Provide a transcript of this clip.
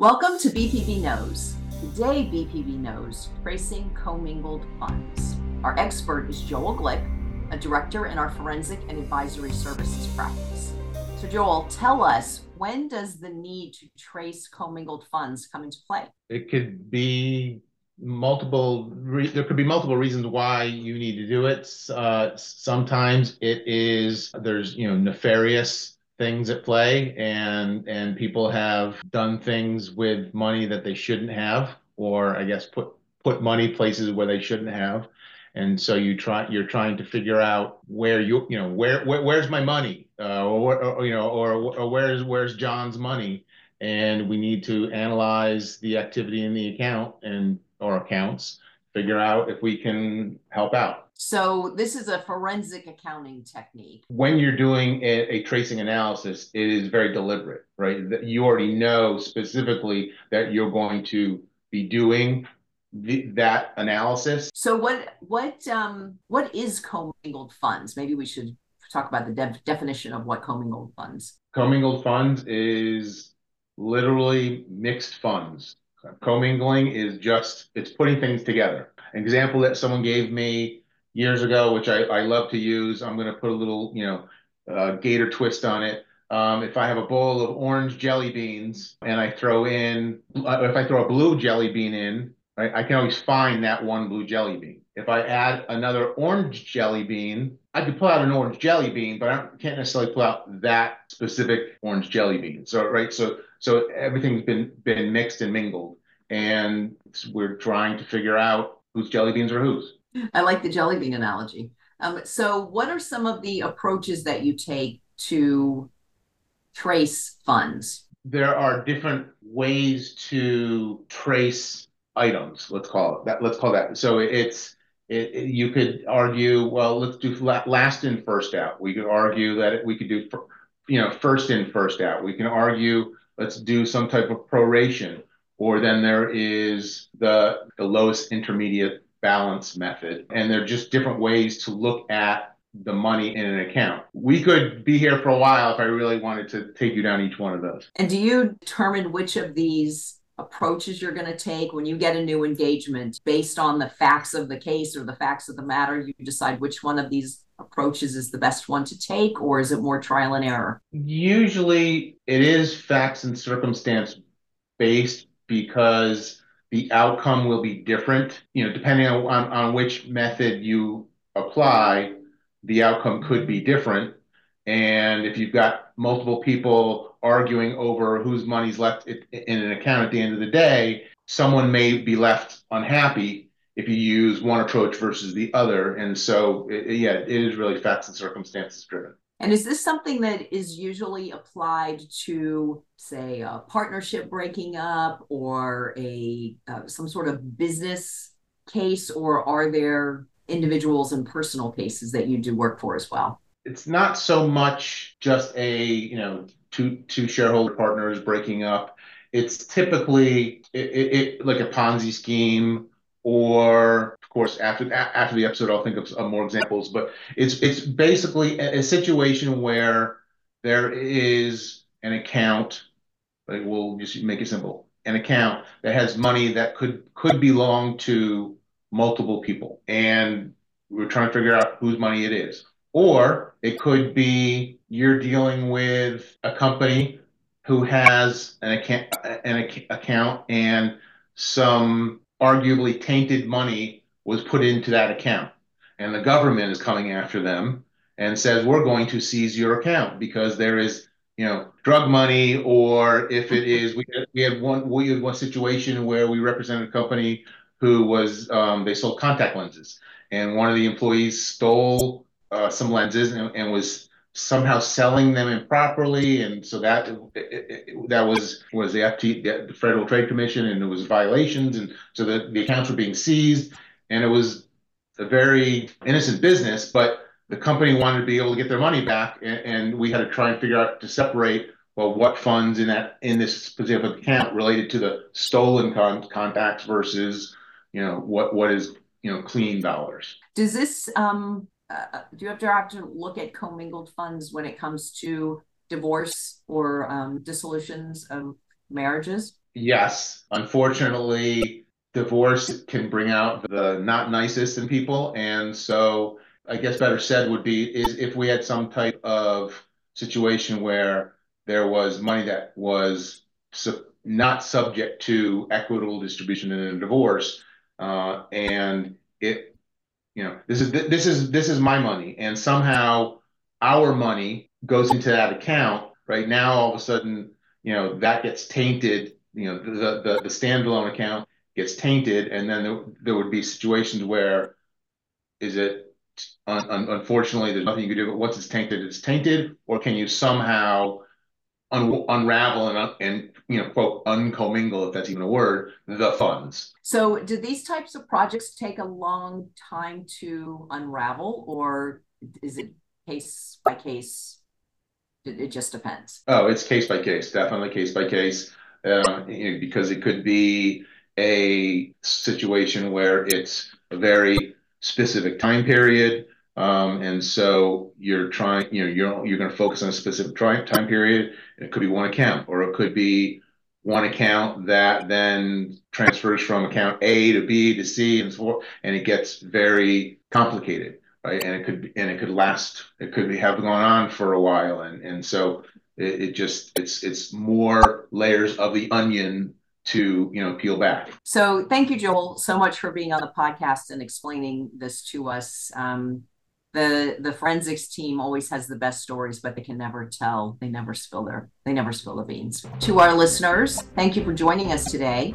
Welcome to BPB Knows. Today, BPB Knows, tracing commingled funds. Our expert is Joel Glick, a director in our forensic and advisory services practice. So Joel, tell us, when does the need to trace commingled funds come into play? It could be there could be multiple reasons why you need to do it. Sometimes there's nefarious things at play, and people have done things with money that they shouldn't have, or I guess put money places where they shouldn't have. And so you're trying to figure out where's my money, or where's John's money, and we need to analyze the activity in the account and or accounts, figure out if we can help out. So this is a forensic accounting technique. When you're doing a tracing analysis, it is very deliberate, right? You already know specifically that you're going to be doing that analysis. So what is commingled funds? Maybe we should talk about the definition of what commingled funds. Commingled funds is literally mixed funds. Commingling is just, it's putting things together. An example that someone gave me years ago, which I love to use, I'm going to put a little, gator twist on it. If I have a bowl of orange jelly beans and if I throw a blue jelly bean in, right, I can always find that one blue jelly bean. If I add another orange jelly bean, I could pull out an orange jelly bean, but I can't necessarily pull out that specific orange jelly bean. So, right. So everything's been mixed and mingled, and we're trying to figure out whose jelly beans are whose. I like the jelly bean analogy. So what are some of the approaches that you take to trace funds? There are different ways to trace items, let's call that. So you could argue, well, let's do last in, first out. We could argue that we could do, first in, first out. We can argue, let's do some type of proration. Or then there is the lowest intermediate balance method, and they're just different ways to look at the money in an account. We could be here for a while if I really wanted to take you down each one of those. And do you determine which of these approaches you're going to take when you get a new engagement based on the facts of the case or the facts of the matter? You decide which one of these approaches is the best one to take, or is it more trial and error? Usually it is facts and circumstance based, because the outcome will be different. Depending on which method you apply, the outcome could be different. And if you've got multiple people arguing over whose money's left in an account at the end of the day, someone may be left unhappy if you use one approach versus the other. And so, it is really facts and circumstances driven. And is this something that is usually applied to, say, a partnership breaking up or some sort of business case, or are there individuals and personal cases that you do work for as well? It's not so much just two shareholder partners breaking up. It's typically it like a Ponzi scheme, or of course, after the episode, I'll think of some more examples, but it's basically a situation where there is an account, like we'll just make it simple, an account that has money that could belong to multiple people, and we're trying to figure out whose money it is. Or it could be you're dealing with a company who has an account and some arguably tainted money was put into that account, and the government is coming after them and says, we're going to seize your account because there is, drug money, or if it is, we had one situation where we represented a company who was, they sold contact lenses, and one of the employees stole some lenses and was somehow selling them improperly, and so that was the FT, the Federal Trade Commission, and it was violations, and so the accounts were being seized, and it was a very innocent business, but the company wanted to be able to get their money back, and we had to try and figure out to separate, well, what funds in this specific account related to the stolen contacts versus what is clean dollars. Does this do you have to look at commingled funds when it comes to divorce or dissolutions of marriages? Yes. Unfortunately, divorce can bring out the not nicest in people. And so I guess better said would be is if we had some type of situation where there was money that was not subject to equitable distribution in a divorce, and it, you know, this is my money, and somehow our money goes into that account. Right now, all of a sudden, you know, that gets tainted. You know, the standalone account gets tainted, and then there would be situations where, unfortunately, there's nothing you can do. But once it's tainted. Or can you somehow unravel and you know, quote, uncommingle, if that's even a word, the funds? So do these types of projects take a long time to unravel, or is it case by case? It just depends. Oh, it's case by case, definitely case by case, you know, because it could be a situation where it's a very specific time period. And so you're trying, you know, you're going to focus on a specific time period. It could be one account, or it could be one account that then transfers from account A to B to C and so forth, and it gets very complicated, right? And it could have gone on for a while, and so it's more layers of the onion to, you know, peel back. So thank you, Joel, so much for being on the podcast and explaining this to us. The forensics team always has the best stories, but they can never tell. They never spill the beans. To our listeners, thank you for joining us today.